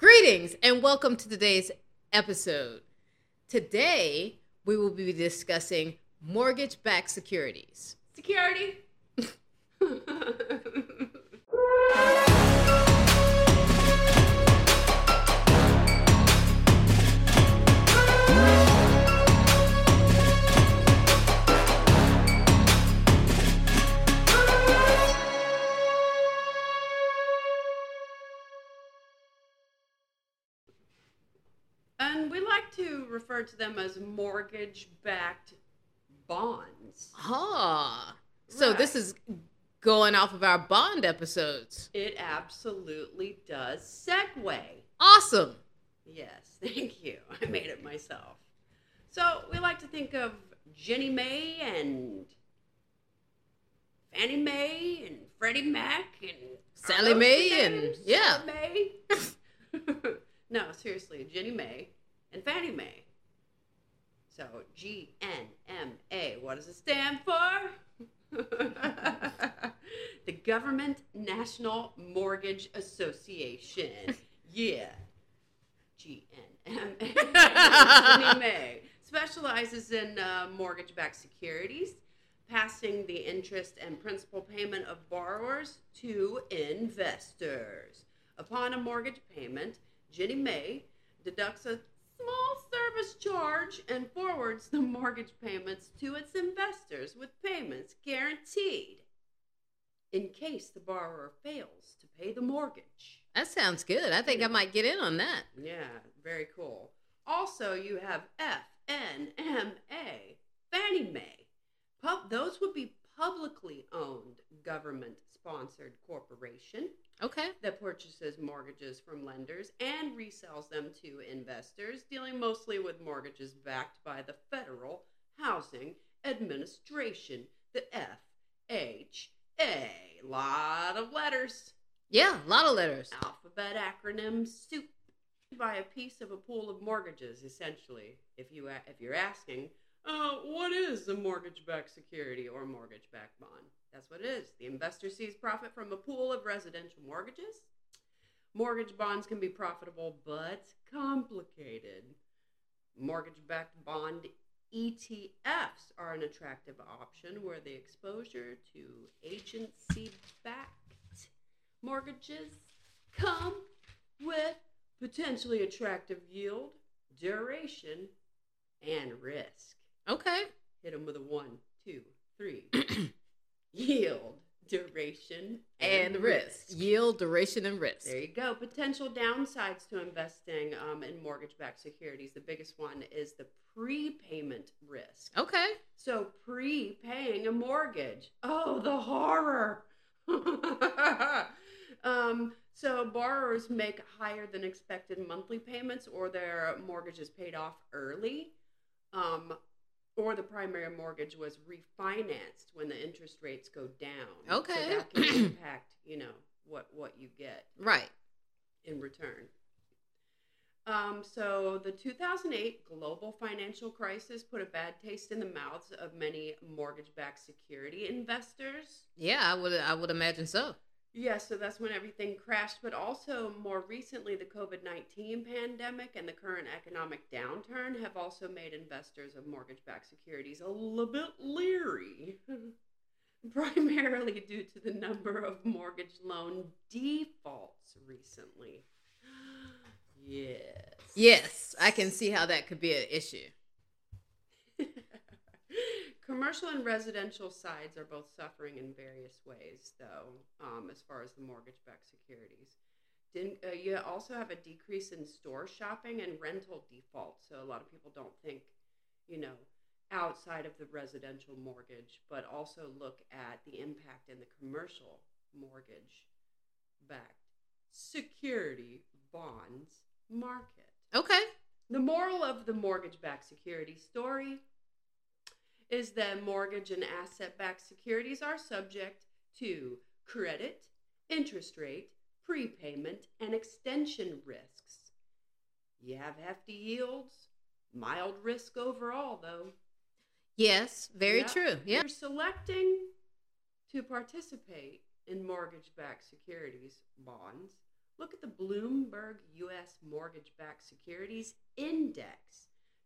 Greetings and welcome to today's episode. Today, we will be discussing mortgage-backed securities. Security. And we like to refer to them as mortgage-backed bonds. Ah, right. So this is going off of our bond episodes. It absolutely does segue. Awesome. Yes, thank you. I made it myself. So we like to think of Ginnie Mae and Fannie Mae and Freddie Mac and Sally Mae and yeah. Sally Mae. No, seriously, Ginnie Mae and Fannie Mae. So GNMA, what does it stand for? The Government National Mortgage Association. Yeah. GNMA. Ginnie Mae specializes in mortgage-backed securities, passing the interest and principal payment of borrowers to investors. Upon a mortgage payment, Ginnie Mae deducts a small service charge and forwards the mortgage payments to its investors with payments guaranteed in case the borrower fails to pay the mortgage. That sounds good. I think I might get in on that. Yeah, very cool. Also, you have FNMA, Fannie Mae. Those would be publicly owned, government-sponsored corporation. Okay. That purchases mortgages from lenders and resells them to investors, dealing mostly with mortgages backed by the Federal Housing Administration, the FHA. Lot of letters. Yeah, a lot of letters. Alphabet acronym soup. Buy a piece of a pool of mortgages, essentially. If you're asking, what is a mortgage-backed security or mortgage-backed bond? That's what it is. The investor sees profit from a pool of residential mortgages. Mortgage bonds can be profitable, but complicated. Mortgage-backed bond ETFs are an attractive option where the exposure to agency-backed mortgages come with potentially attractive yield, duration, and risk. Okay. Hit them with a 1, 2, 3. Yield, duration, and risk. Yield, duration, and risk. There you go. Potential downsides to investing in mortgage-backed securities. The biggest one is the prepayment risk. Okay. So prepaying a mortgage. Oh, the horror. So borrowers make higher than expected monthly payments, or their mortgage is paid off early. Or the primary mortgage was refinanced when the interest rates go down. Okay. So that can impact, what you get. Right. In return. So the 2008 global financial crisis put a bad taste in the mouths of many mortgage-backed security investors. Yeah, I would imagine so. Yeah, so that's when everything crashed, but also more recently, the COVID-19 pandemic and the current economic downturn have also made investors of mortgage-backed securities a little bit leery, primarily due to the number of mortgage loan defaults recently. Yes. Yes, I can see how that could be an issue. Commercial and residential sides are both suffering in various ways, though, as far as the mortgage-backed securities. You also have a decrease in store shopping and rental defaults, so a lot of people don't think, outside of the residential mortgage, but also look at the impact in the commercial mortgage-backed security bonds market. Okay. The moral of the mortgage-backed security story is that mortgage and asset-backed securities are subject to credit, interest rate, prepayment, and extension risks. You have hefty yields, mild risk overall, though. Yes, very true. Yep. You're selecting to participate in mortgage-backed securities bonds. look at the Bloomberg U.S. Mortgage-Backed Securities Index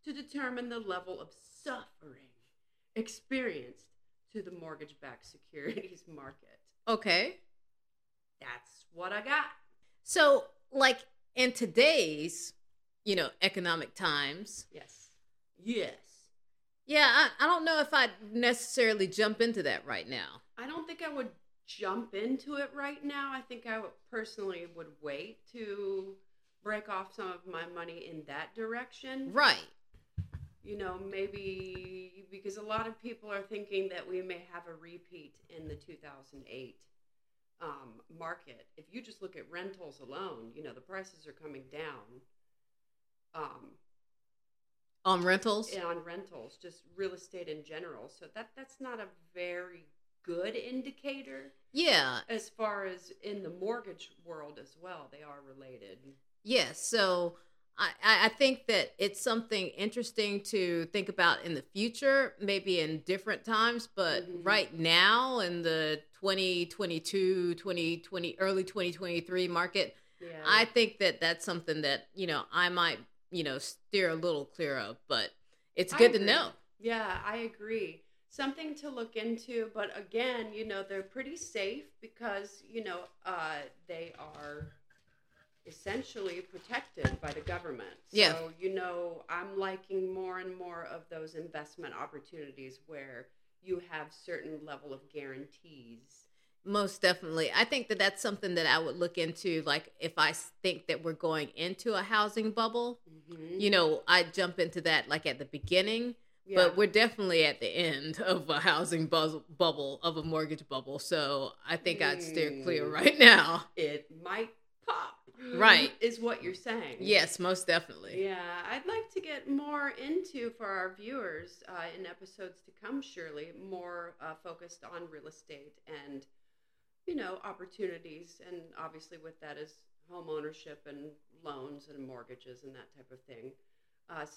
to determine the level of suffering experienced to the mortgage-backed securities market. Okay. That's what I got. So, like, in today's, you know, economic times. Yes. Yes. Yeah, I don't know if I'd necessarily jump into that right now. I don't think I would jump into it right now. I think I would personally would wait to break off some of my money in that direction. Right. You know, maybe because a lot of people are thinking that we may have a repeat in the 2008 market. If you just look at rentals alone, you know, the prices are coming down. On rentals? And on rentals, just real estate in general. So that's not a very good indicator. Yeah. As far as in the mortgage world as well, they are related. Yeah, so I think that it's something interesting to think about in the future, maybe in different times, but mm-hmm. right now in the 2022, 2020, early 2023 market, yeah. I think that that's something that, you know, I might, you know, steer a little clear of, but it's good to know. Yeah, I agree. Something to look into, but again, you know, they're pretty safe because, you know, they are essentially protected by the government. Yeah. So, you know, I'm liking more and more of those investment opportunities where you have certain level of guarantees. Most definitely. I think that that's something that I would look into. Like if I think that we're going into a housing bubble, mm-hmm. you know, I jump into that like at the beginning, yeah. but we're definitely at the end of a housing bubble, of a mortgage bubble. So I think I'd steer clear right now. It might pop. Right. Is what you're saying. Yes, most definitely. Yeah. I'd like to get more into, for our viewers in episodes to come, surely, more focused on real estate and, you know, opportunities. And obviously with that is home ownership and loans and mortgages and that type of thing.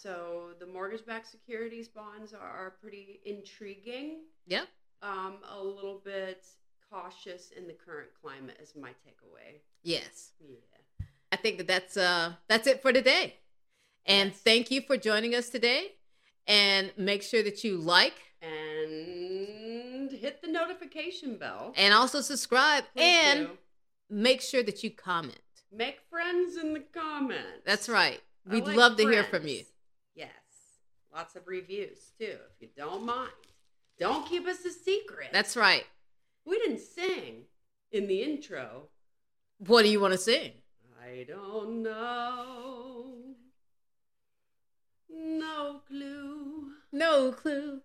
So the mortgage-backed securities bonds are pretty intriguing. Yeah. A little bit cautious in the current climate is my takeaway. Yes. Yeah. I think that that's it for today. And yes. Thank you for joining us today. And make sure that you like and hit the notification bell. And also subscribe. Please and do. Make sure that you comment. Make friends in the comments. That's right. We'd like love friends. To hear from you. Yes. Lots of reviews too, if you don't mind. Don't keep us a secret. That's right. We didn't sing in the intro. What do you want to sing? I don't know. No clue. No clue.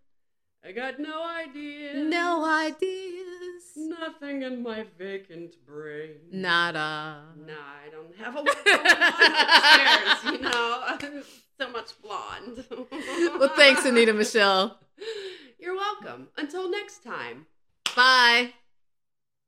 I got no idea. No ideas. Nothing in my vacant brain. Nada. Nah, I don't have a lot of you know. So much blonde. Well, thanks, Anita Michelle. You're welcome. Until next time. Bye.